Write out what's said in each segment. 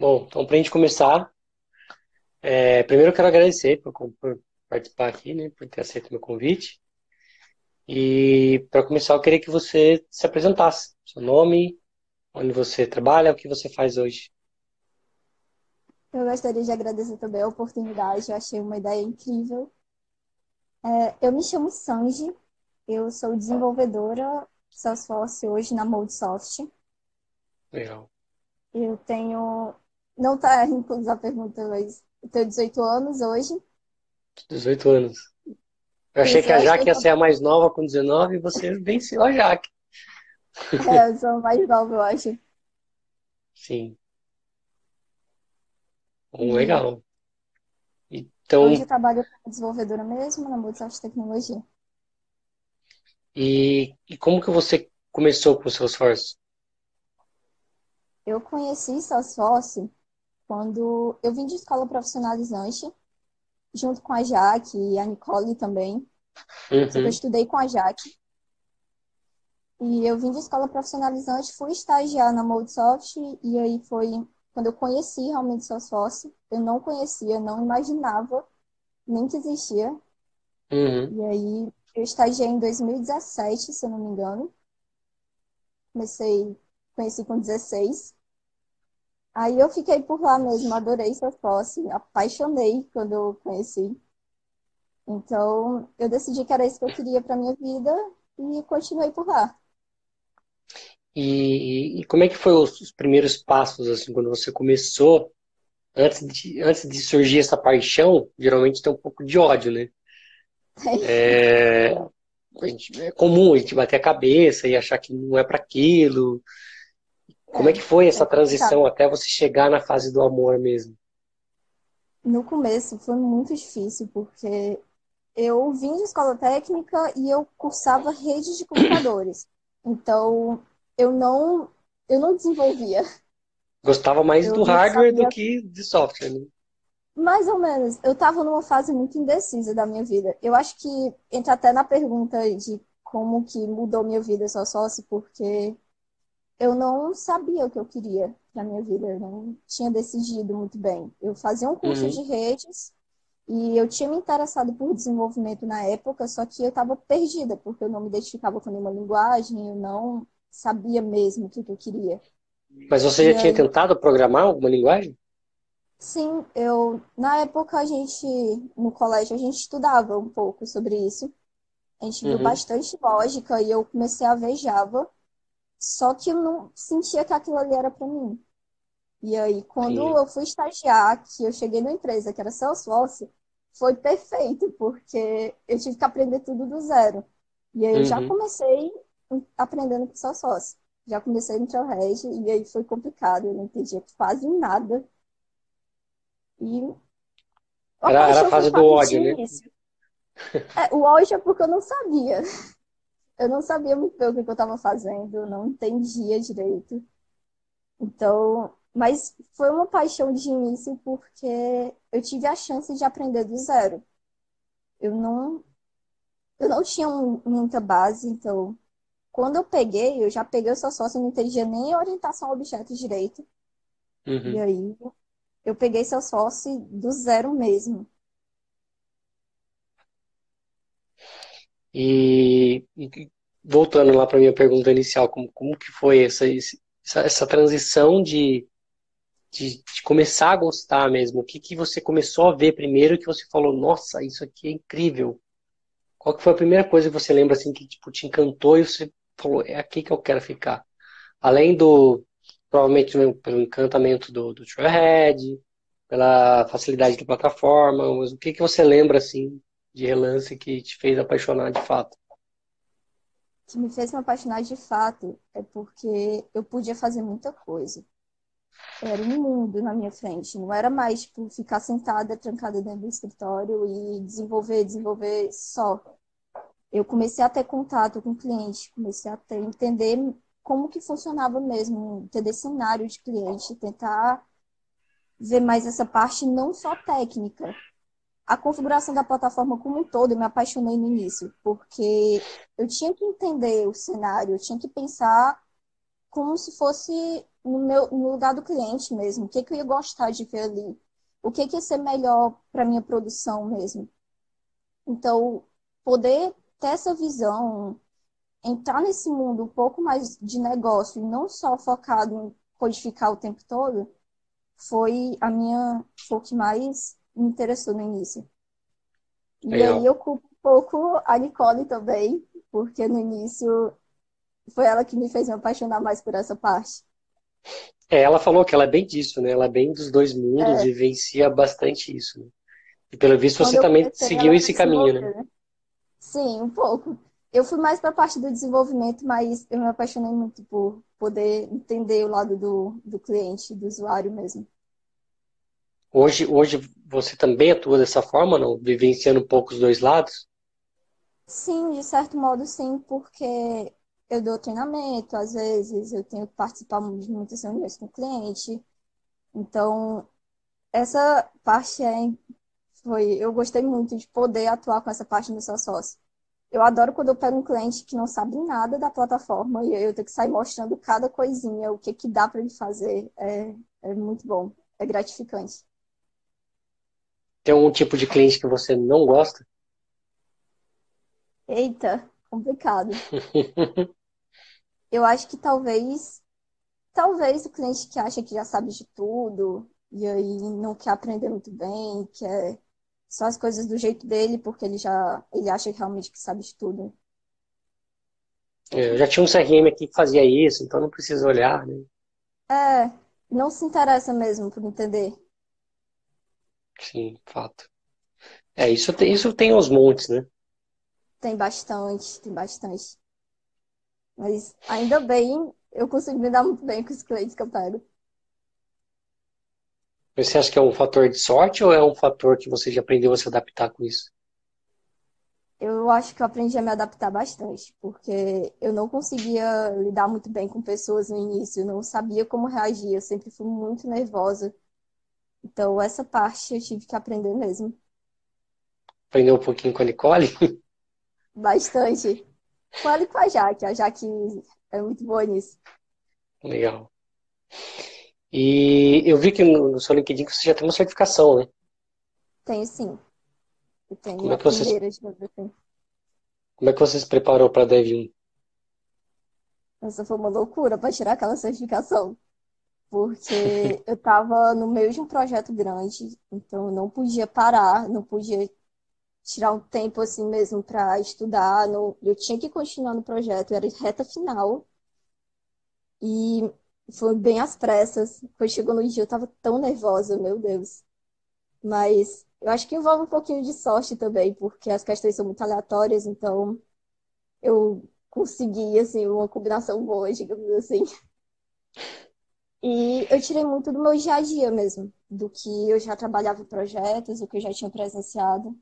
Bom, então para a gente começar, primeiro eu quero agradecer por participar aqui, né, por ter aceito o meu convite. E para começar, eu queria que você se apresentasse, seu nome, onde você trabalha, o que você faz hoje. Eu gostaria de agradecer também a oportunidade, eu achei uma ideia incrível. Eu me chamo Sanji, eu sou desenvolvedora Salesforce hoje na Moldsoft. Legal. Eu tenho, não está inclusa a pergunta, mas eu tenho 18 anos hoje. 18 anos. Eu achei que a Jaque ia ser a mais nova com 19 e você venceu a Jaque. Eu sou a mais nova, eu acho. Sim. Legal. Então, hoje eu trabalho como desenvolvedora mesmo, na Moodsoft de Tecnologia. E como que você começou com o Salesforce? Eu conheci Salesforce quando eu vim de escola profissionalizante, junto com a Jaque e a Nicole também. Uhum. Eu estudei com a Jaque. E eu vim de escola profissionalizante, fui estagiar na Moodsoft, e aí foi quando eu conheci realmente Salesforce. Eu não conhecia, não imaginava nem que existia. Uhum. E aí eu estagiei em 2017, se eu não me engano. Conheci com 16. Aí eu fiquei por lá mesmo, adorei Salesforce, apaixonei quando eu conheci. Então eu decidi que era isso que eu queria para minha vida e continuei por lá. E como é que foi os primeiros passos, assim, quando você começou? Antes de surgir essa paixão, geralmente tem um pouco de ódio, né? É comum a gente bater a cabeça e achar que não é para aquilo. Como é que foi essa transição até você chegar na fase do amor mesmo? No começo foi muito difícil, porque eu vim de escola técnica e eu cursava redes de computadores. Então, eu não desenvolvia. Gostava mais do hardware do que de software, né? Mais ou menos. Eu estava numa fase muito indecisa da minha vida. Eu acho que entra até na pergunta de como que mudou minha vida só sócio, porque eu não sabia o que eu queria da minha vida. Eu não tinha decidido muito bem. Eu fazia um curso de redes e eu tinha me interessado por desenvolvimento na época, só que eu estava perdida, porque eu não me identificava com nenhuma linguagem, eu não sabia mesmo o que eu queria. Mas você já tinha tentado programar alguma linguagem? Sim, na época no colégio, a gente estudava um pouco sobre isso. A gente viu bastante lógica e eu comecei a ver Java, só que eu não sentia que aquilo ali era para mim. E aí, quando eu fui estagiar, que eu cheguei numa empresa que era Salesforce, foi perfeito, porque eu tive que aprender tudo do zero. E aí eu já comecei aprendendo com Salesforce. Já comecei no Trailhead e aí foi complicado, eu não entendia quase nada. E era a fase do ódio, né? O ódio é porque eu não sabia. Eu não sabia muito bem o que eu estava fazendo, eu não entendia direito. Então, mas foi uma paixão de início porque eu tive a chance de aprender do zero. Eu não tinha muita base, então quando eu já peguei o Salesforce, eu não entendia nem a orientação a objeto direito. E aí eu peguei Salesforce do zero mesmo. E voltando lá para minha pergunta inicial, como que foi essa transição de começar a gostar mesmo? O que você começou a ver primeiro que você falou, nossa, isso aqui é incrível? Qual que foi a primeira coisa que você lembra assim que tipo, te encantou e você falou, é aqui que eu quero ficar? Além do... Provavelmente pelo encantamento do Trailhead, pela facilidade da plataforma, mas o que você lembra, assim, de relance que te fez apaixonar de fato? O que me fez me apaixonar de fato é porque eu podia fazer muita coisa. Era um mundo na minha frente, não era mais, tipo, ficar sentada, trancada dentro do escritório e desenvolver só. Eu comecei a ter contato com o cliente, comecei a entender como que funcionava mesmo, entender cenário de cliente, tentar ver mais essa parte não só técnica. A configuração da plataforma como um todo, eu me apaixonei no início, porque eu tinha que entender o cenário, eu tinha que pensar como se fosse no lugar do cliente mesmo. O que que eu ia gostar de ver ali? O que que ia ser melhor para minha produção mesmo? Então, poder ter essa visão, entrar nesse mundo um pouco mais de negócio e não só focado em codificar o tempo todo, foi o que mais me interessou no início. Legal. E aí eu culpo um pouco a Nicole também, porque no início foi ela que me fez me apaixonar mais por essa parte. É, ela falou que ela é bem disso, né? Ela é bem dos dois mundos e vivencia bastante isso. Né? E pelo visto quando você também seguiu esse caminho, né? Sim, um pouco. Eu fui mais para a parte do desenvolvimento, mas eu me apaixonei muito por poder entender o lado do cliente, do usuário mesmo. Hoje você também atua dessa forma, não? Vivenciando um pouco os dois lados? Sim, de certo modo sim, porque eu dou treinamento, às vezes eu tenho que participar de muitas reuniões com o cliente. Então, essa parte eu gostei muito de poder atuar com essa parte do sócio. Eu adoro quando eu pego um cliente que não sabe nada da plataforma e eu tenho que sair mostrando cada coisinha, o que que dá para ele fazer. É muito bom, é gratificante. Tem algum tipo de cliente que você não gosta? Eita, complicado. Eu acho que talvez o cliente que acha que já sabe de tudo e aí não quer aprender muito bem, quer só as coisas do jeito dele, porque ele acha realmente que sabe de tudo. Eu já tinha um CRM aqui que fazia isso, então não precisa olhar, né? É, não se interessa mesmo por entender. Sim, fato. É, isso tem aos montes, né? Tem bastante. Mas ainda bem, eu consigo me dar muito bem com os clientes que eu pego. Você acha que é um fator de sorte ou é um fator que você já aprendeu a se adaptar com isso? Eu acho que eu aprendi a me adaptar bastante, porque eu não conseguia lidar muito bem com pessoas no início, eu não sabia como reagir, eu sempre fui muito nervosa. Então, essa parte eu tive que aprender mesmo. Aprendeu um pouquinho com a Nicole? Bastante. Com ela e com a Jaque é muito boa nisso. Legal. E eu vi que no seu LinkedIn você já tem uma certificação, né? Tenho, sim. Eu tenho uma primeira de novo. Como é que você se preparou para a Dev1? Nossa, foi uma loucura para tirar aquela certificação. Porque eu estava no meio de um projeto grande, então eu não podia parar, não podia tirar um tempo assim mesmo para estudar. Não, eu tinha que continuar no projeto, era reta final. E foi bem às pressas. Quando chegou no dia, eu tava tão nervosa, meu Deus. Mas eu acho que envolve um pouquinho de sorte também, porque as questões são muito aleatórias, então eu consegui, assim, uma combinação boa, digamos assim. E eu tirei muito do meu dia a dia mesmo, do que eu já trabalhava em projetos, do que eu já tinha presenciado.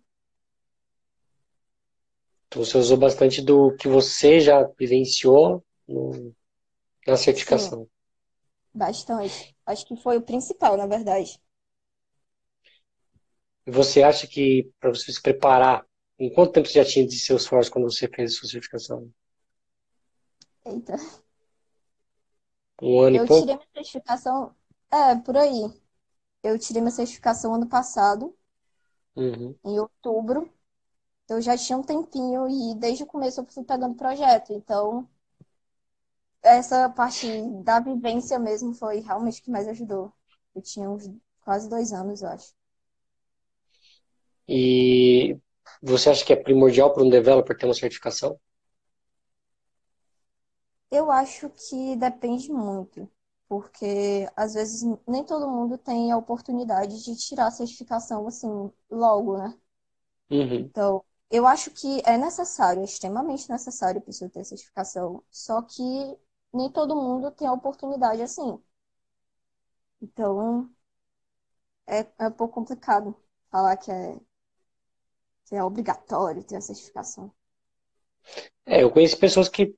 Então você usou bastante do que você já vivenciou na certificação. Sim. Bastante. Acho que foi o principal, na verdade. E você acha que, para você se preparar, em quanto tempo você já tinha de Salesforce quando você fez a sua certificação? Eita. Um ano e pouco? Eu tirei minha certificação... É, por aí. Eu tirei minha certificação ano passado, em outubro. Eu já tinha um tempinho e desde o começo eu fui pegando projeto, então... Essa parte da vivência mesmo foi realmente o que mais ajudou. Eu tinha uns quase 2 anos, eu acho. E você acha que é primordial para um developer ter uma certificação? Eu acho que depende muito. Porque, às vezes, nem todo mundo tem a oportunidade de tirar a certificação, assim, logo, né? Então, eu acho que é necessário, extremamente necessário para você ter certificação. Só que nem todo mundo tem a oportunidade assim. Então, é um pouco complicado falar que é obrigatório ter a certificação. É, eu conheço pessoas que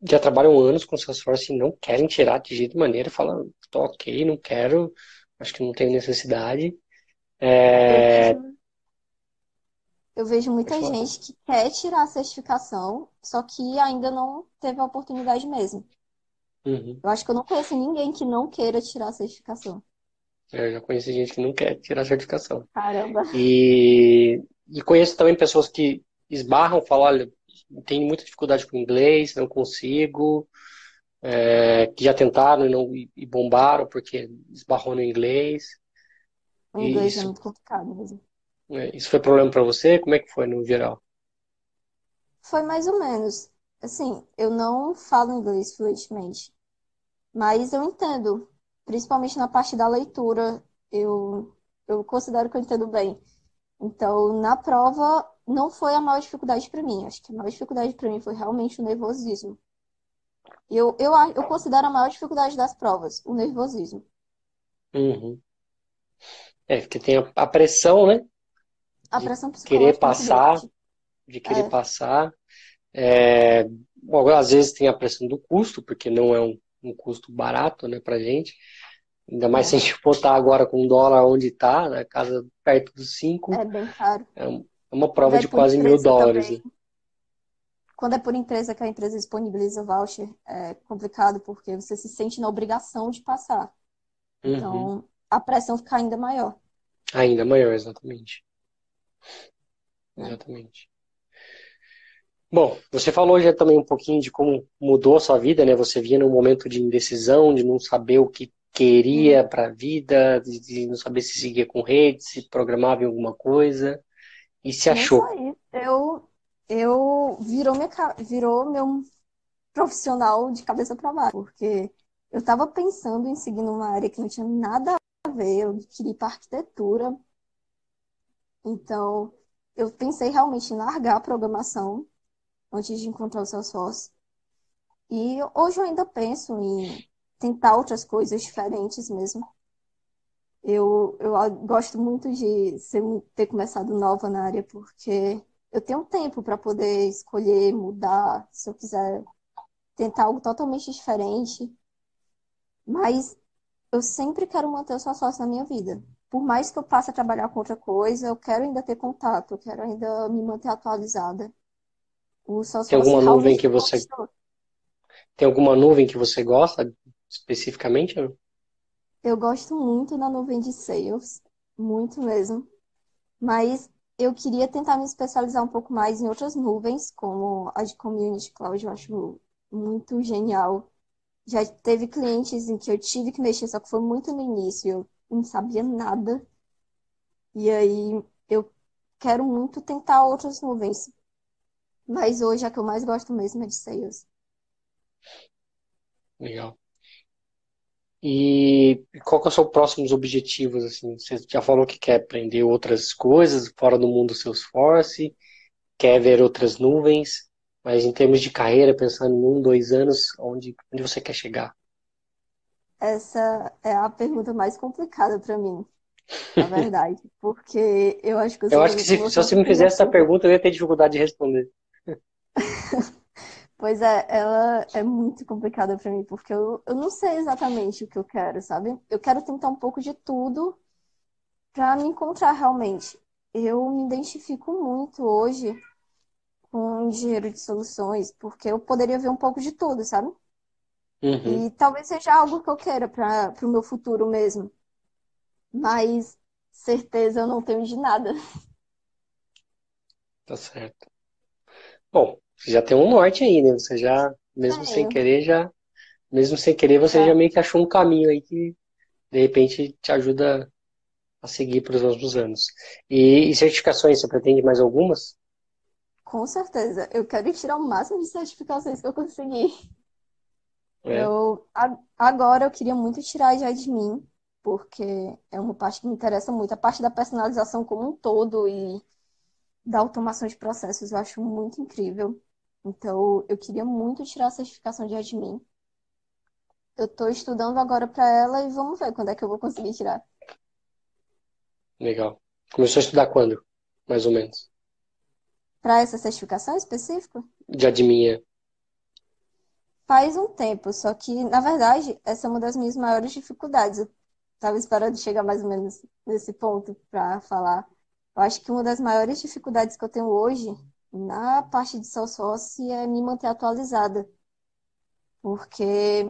já trabalham anos com Salesforce e não querem tirar de jeito de maneira. Falam, tô ok, não quero, acho que não tenho necessidade. Eu vejo muita gente que quer tirar a certificação, só que ainda não teve a oportunidade mesmo. Uhum. Eu acho que eu não conheço ninguém que não queira tirar a certificação. Eu já conheci gente que não quer tirar a certificação. Caramba. E conheço também pessoas que esbarram, falam, olha, tenho muita dificuldade com inglês, não consigo, que já tentaram e bombaram porque esbarrou no inglês. O inglês é muito complicado mesmo. Isso foi problema para você? Como é que foi no geral? Foi mais ou menos. Assim, eu não falo inglês fluentemente, mas eu entendo. Principalmente na parte da leitura, eu considero que eu entendo bem. Então, na prova, não foi a maior dificuldade para mim. Acho que a maior dificuldade para mim foi realmente o nervosismo. Eu considero a maior dificuldade das provas, o nervosismo. Uhum. É, porque tem a pressão, né? A pressão psicológica. De querer passar. Às vezes tem a pressão do custo, porque não é um custo barato, né, pra gente. Ainda mais se a gente botar agora com o dólar onde tá, na casa perto dos 5. É bem caro. É uma prova de quase $1.000. Né? Quando é por empresa que a empresa disponibiliza voucher, é complicado, porque você se sente na obrigação de passar. Uhum. Então, a pressão fica ainda maior. Ainda maior, exatamente. Exatamente. Bom, você falou já também um pouquinho de como mudou a sua vida, né? Você vinha num momento de indecisão, de não saber o que queria para a vida, de não saber se seguia com rede, se programava em alguma coisa, e se achou. Virou meu profissional de cabeça para baixo, porque eu estava pensando em seguir numa área que não tinha nada a ver, eu queria ir para arquitetura, então eu pensei realmente em largar a programação, antes de encontrar o Salesforce. E hoje eu ainda penso em tentar outras coisas diferentes mesmo. Eu gosto muito de ter começado nova na área, porque eu tenho tempo para poder escolher, mudar, se eu quiser tentar algo totalmente diferente. Mas eu sempre quero manter o Salesforce na minha vida. Por mais que eu passe a trabalhar com outra coisa, eu quero ainda ter contato, eu quero ainda me manter atualizada. Tem alguma nuvem que você gosta especificamente? Eu gosto muito da nuvem de Sales, muito mesmo. Mas eu queria tentar me especializar um pouco mais em outras nuvens, como a de Community Cloud, eu acho muito genial. Já teve clientes em que eu tive que mexer, só que foi muito no início, eu não sabia nada. E aí eu quero muito tentar outras nuvens. Mas hoje a que eu mais gosto mesmo é de Sales. Legal. E qual que são os próximos objetivos? Assim? Você já falou que quer aprender outras coisas fora do mundo Salesforce, quer ver outras nuvens, mas em termos de carreira, pensando em 1, 2 anos, onde você quer chegar? Essa é a pergunta mais complicada para mim. Na verdade, porque eu acho que... se você me fizesse essa pergunta, eu ia ter dificuldade de responder. Pois é, ela é muito complicada pra mim, porque eu não sei exatamente o que eu quero, sabe? Eu quero tentar um pouco de tudo pra me encontrar realmente. Eu me identifico muito hoje com engenheiro de soluções, porque eu poderia ver um pouco de tudo, sabe? Uhum. E talvez seja algo que eu queira pro meu futuro mesmo. Mas certeza eu não tenho de nada. Tá certo. Bom, você já tem um norte aí, né? Você já, mesmo sem querer, você já meio que achou um caminho aí que, de repente, te ajuda a seguir para os próximos anos. E certificações, você pretende mais algumas? Com certeza. Eu quero tirar o máximo de certificações que eu conseguir. É. Agora eu queria muito tirar já de mim, porque é uma parte que me interessa muito. A parte da personalização como um todo e da automação de processos eu acho muito incrível. Então, eu queria muito tirar a certificação de admin. Eu estou estudando agora para ela e vamos ver quando é que eu vou conseguir tirar. Legal. Começou a estudar quando, mais ou menos? Para essa certificação específica? De admin, Faz um tempo, só que, na verdade, essa é uma das minhas maiores dificuldades. Estava esperando chegar mais ou menos nesse ponto para falar. Eu acho que uma das maiores dificuldades que eu tenho hoje na parte de Salesforce é me manter atualizada. Porque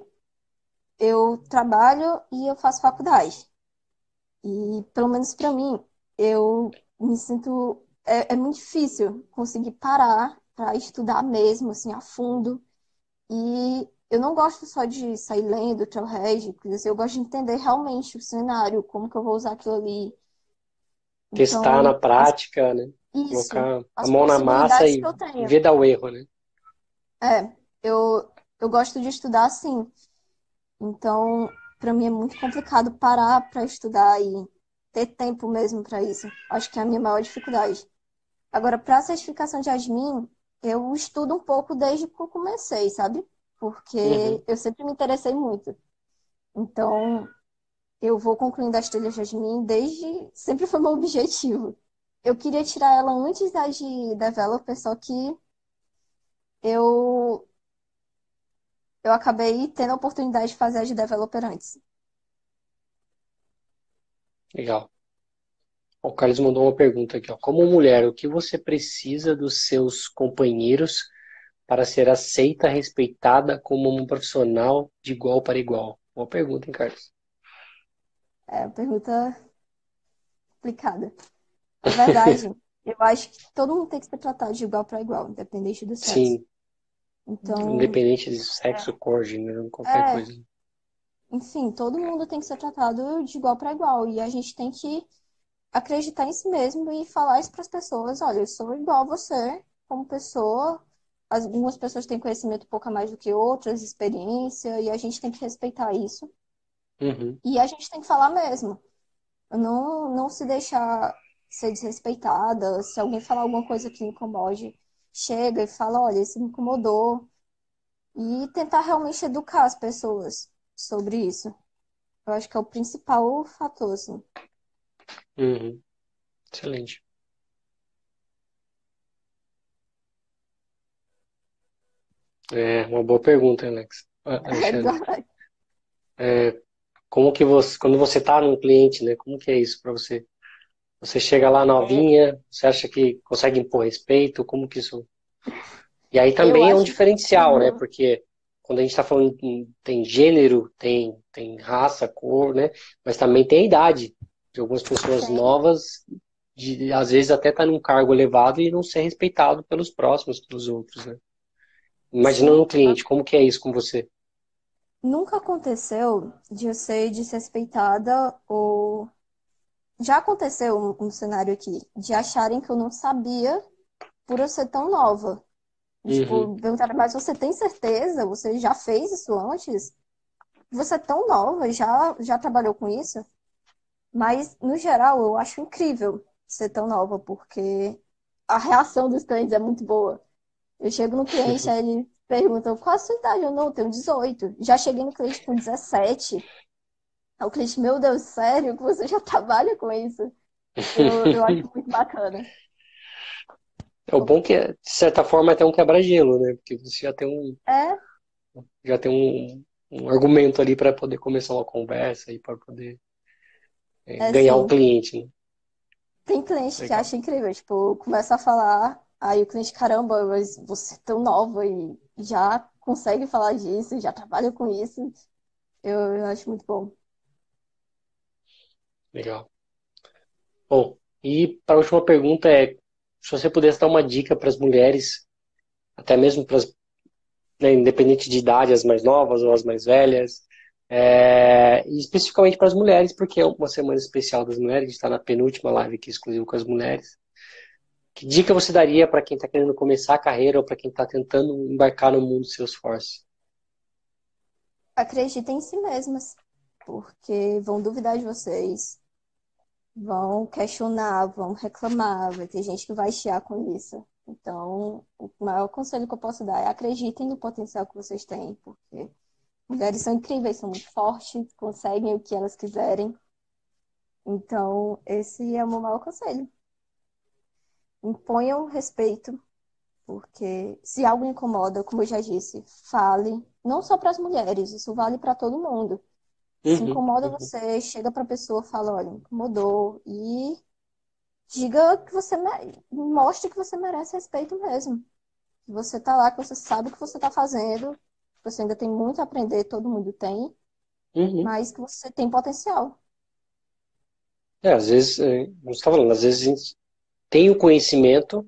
eu trabalho e eu faço faculdade. E, pelo menos para mim, eu me sinto... É muito difícil conseguir parar para estudar mesmo, assim, a fundo. E eu não gosto só de sair lendo Trailhead, eu gosto de entender realmente o cenário, como que eu vou usar aquilo ali. Testar então, na prática, né? Isso. Colocar a mão na massa e ver dar o erro, né? É, eu gosto de estudar assim. Então, para mim é muito complicado parar para estudar e ter tempo mesmo para isso. Acho que é a minha maior dificuldade. Agora, para a certificação de admin, eu estudo um pouco desde que eu comecei, sabe? Porque eu sempre me interessei muito. Então, eu vou concluindo as trilhas de admin desde... Sempre foi meu objetivo. Eu queria tirar ela antes da de developer, só que eu acabei tendo a oportunidade de fazer a de developer antes. Legal. O Carlos mandou uma pergunta aqui. Ó. Como mulher, o que você precisa dos seus companheiros para ser aceita, respeitada como um profissional de igual para igual? Boa pergunta, hein, Carlos? É, pergunta complicada. Na verdade, eu acho que todo mundo tem que ser tratado de igual para igual, independente do sexo. Sim. Então, independente do sexo, cor, gênero, qualquer coisa. Enfim, todo mundo tem que ser tratado de igual para igual. E a gente tem que acreditar em si mesmo e falar isso para as pessoas. Olha, eu sou igual a você como pessoa. Algumas pessoas têm conhecimento um pouco a mais do que outras, experiência. E a gente tem que respeitar isso. E a gente tem que falar mesmo. Não se deixar ser desrespeitada. Se alguém falar alguma coisa que me incomode, chega e fala, olha, isso me incomodou. E tentar realmente educar as pessoas sobre isso. Eu acho que é o principal fator, assim. Excelente. É, uma boa pergunta, Alex. Como que você, quando você tá num cliente, né? Como que é isso para você? Você chega lá novinha, você acha que consegue impor respeito? Como que isso... E aí também é um diferencial, né? Porque quando a gente está falando tem gênero, tem raça, cor, né? Mas também tem a idade. De algumas pessoas novas, às vezes até tá num cargo elevado e não ser respeitado pelos próximos, pelos outros, né? Imaginando um cliente, como que é isso com você? Nunca aconteceu de eu ser desrespeitada ou... Já aconteceu um cenário aqui de acharem que eu não sabia por eu ser tão nova. Tipo, perguntaram, mas você tem certeza? Você já fez isso antes? Você é tão nova, já trabalhou com isso? Mas, no geral, eu acho incrível ser tão nova, porque a reação dos clientes é muito boa. Eu chego no cliente, aí ele pergunta, qual a sua idade? Eu não, eu tenho 18. Já cheguei no cliente com 17. O cliente, meu Deus, sério? Você já trabalha com isso? Eu acho muito bacana. É o bom que, de certa forma, é até um quebra-gelo, né? Porque você já tem um argumento ali para poder começar uma conversa e para poder ganhar o cliente, né? Tem cliente que acha incrível. Tipo, começa a falar, aí o cliente, caramba, mas você é tão nova e já consegue falar disso, já trabalha com isso. Eu acho muito bom. Legal. Bom, e para a última pergunta é, se você pudesse dar uma dica para as mulheres, até mesmo para as, né, independente de idade, as mais novas ou as mais velhas, e especificamente para as mulheres, porque é uma semana especial das mulheres, a gente está na penúltima live aqui exclusiva com as mulheres. Que dica você daria para quem está querendo começar a carreira ou para quem está tentando embarcar no mundo Salesforce? Acreditem em si mesmas, porque vão duvidar de vocês. Vão questionar, vão reclamar, vai ter gente que vai chiar com isso. Então, o maior conselho que eu posso dar é acreditem no potencial que vocês têm, porque mulheres são incríveis, são muito fortes, conseguem o que elas quiserem. Então, esse é o meu maior conselho. Imponham respeito, porque se algo incomoda, como eu já disse, fale, não só para as mulheres, isso vale para todo mundo. Se incomoda você, chega pra pessoa, fala, olha, incomodou. E diga que você mostre que você merece respeito mesmo. Que você tá lá, que você sabe o que você tá fazendo. Você ainda tem muito a aprender, todo mundo tem. Uhum. mas que você tem potencial. É, às vezes, como você está falando, às vezes a gente tem o conhecimento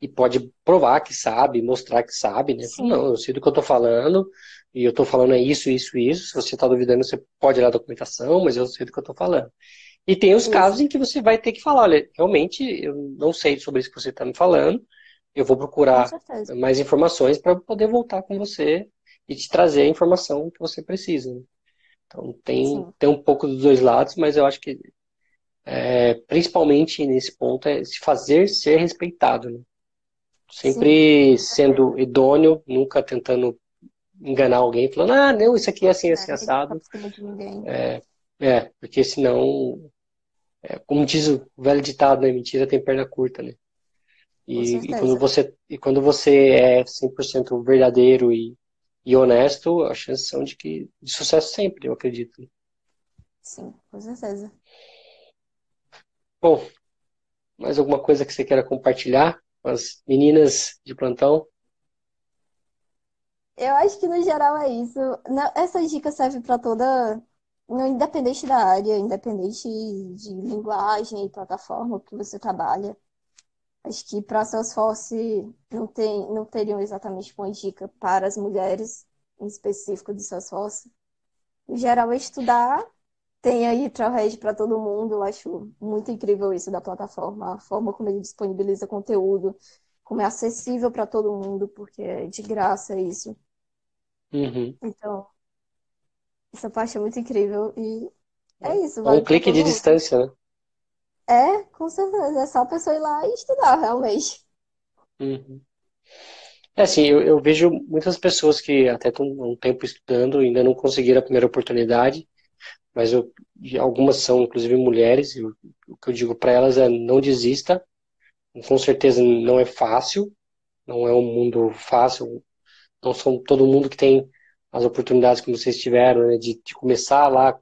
e pode provar que sabe, mostrar que sabe, né? Sim. Não, eu sei do que eu estou falando, e eu estou falando é isso, isso, isso. Se você está duvidando, você pode olhar a documentação, mas eu sei do que eu estou falando. E tem os casos em que você vai ter que falar, olha, realmente eu não sei sobre isso que você está me falando, eu vou procurar mais informações para poder voltar com você e te trazer a informação que você precisa. Então tem um pouco dos dois lados, mas eu acho que principalmente nesse ponto é se fazer ser respeitado, né? Sempre sendo idôneo, nunca tentando enganar alguém, falando, ah, não, isso aqui é assim, assim, assado. Porque senão, como diz o velho ditado, né, mentira tem perna curta, né? E quando você é 100% verdadeiro e honesto, as chances são de sucesso sempre, eu acredito. Sim, com certeza. Bom, mais alguma coisa que você queira compartilhar com as meninas de plantão? Eu acho que no geral é isso. Essa dica serve para toda, independente da área, independente de linguagem, plataforma que você trabalha. Acho que para Salesforce não teriam exatamente uma dica para as mulheres, em específico de Salesforce. No geral, é estudar. Tem aí Trailhead para todo mundo. Eu acho muito incrível isso da plataforma. A forma como ele disponibiliza conteúdo, como é acessível para todo mundo, porque é de graça isso. Uhum. Então, essa parte é muito incrível. E é isso. É um clique de distância, né? É, com certeza. É só a pessoa ir lá e estudar, realmente. Uhum. É assim, eu vejo muitas pessoas que até estão um tempo estudando, ainda não conseguiram a primeira oportunidade, mas algumas são, inclusive, mulheres, e o que eu digo para elas é não desista. Com certeza não é fácil, não é um mundo fácil, não são todo mundo que tem as oportunidades que vocês tiveram, né, de começar lá,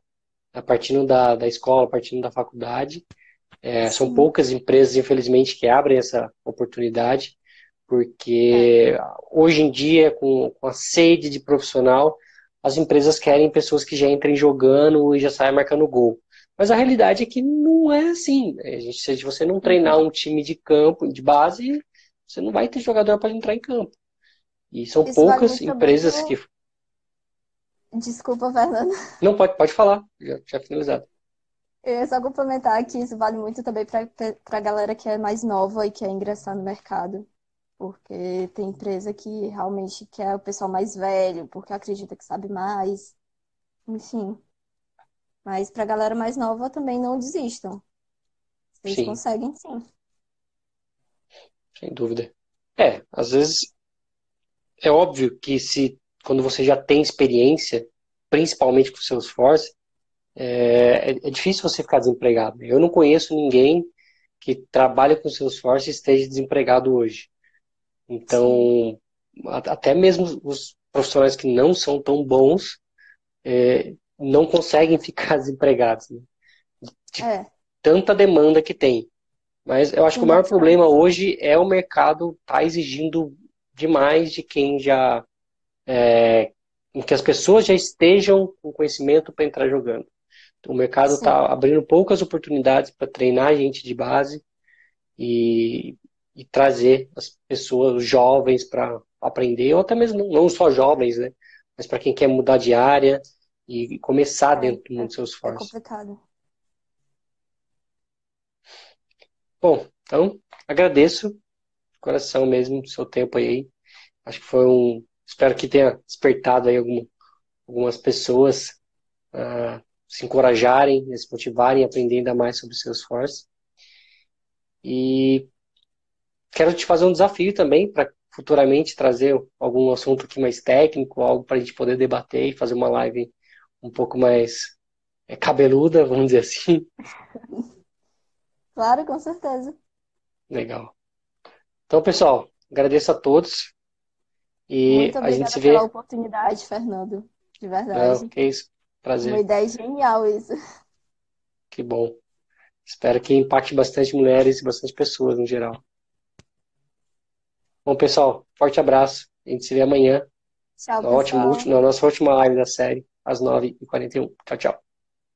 partindo da escola, partindo da faculdade. São poucas empresas, infelizmente, que abrem essa oportunidade, porque hoje em dia, com a sede de profissional, as empresas querem pessoas que já entrem jogando e já saem marcando gol. Mas a realidade é que não é assim. Se você não treinar um time de campo, de base, você não vai ter jogador para entrar em campo. E são isso poucas vale empresas bem. Que... Desculpa, Fernanda. Não, pode falar. Já finalizado. Eu ia só complementar que isso vale muito também para a galera que é mais nova e quer ingressar no mercado. Porque tem empresa que realmente quer o pessoal mais velho, porque acredita que sabe mais. Enfim. Mas para a galera mais nova também não desistam. Vocês conseguem, sim. Sem dúvida. Às vezes é óbvio que quando você já tem experiência, principalmente com o Salesforce, é difícil você ficar desempregado. Eu não conheço ninguém que trabalha com Salesforce e esteja desempregado hoje. Então, até mesmo os profissionais que não são tão bons não conseguem ficar desempregados, né? De tanta demanda que tem. Mas eu acho que o maior problema hoje é o mercado tá exigindo demais de quem já... em que as pessoas já estejam com conhecimento para entrar jogando. O mercado está abrindo poucas oportunidades para treinar a gente de base e trazer as pessoas, os jovens, para aprender, ou até mesmo não só jovens, né? Mas para quem quer mudar de área e começar dentro do mundo do Salesforce. É complicado. Bom, então, agradeço de coração mesmo o seu tempo aí. Acho que foi Espero que tenha despertado aí algumas pessoas se encorajarem, se motivarem, aprender ainda mais sobre o Salesforce. E quero te fazer um desafio também para futuramente trazer algum assunto aqui mais técnico, algo para a gente poder debater e fazer uma live um pouco mais cabeluda, vamos dizer assim. Claro, com certeza. Legal. Então, pessoal, agradeço a todos. E muito obrigada pela oportunidade, Fernando. De verdade. Que isso. Prazer. Uma ideia genial isso. Que bom. Espero que impacte bastante mulheres e bastante pessoas no geral. Bom, pessoal, forte abraço. A gente se vê amanhã. Tchau, pessoal. Na nossa última live da série. às 9h41. Tchau, tchau.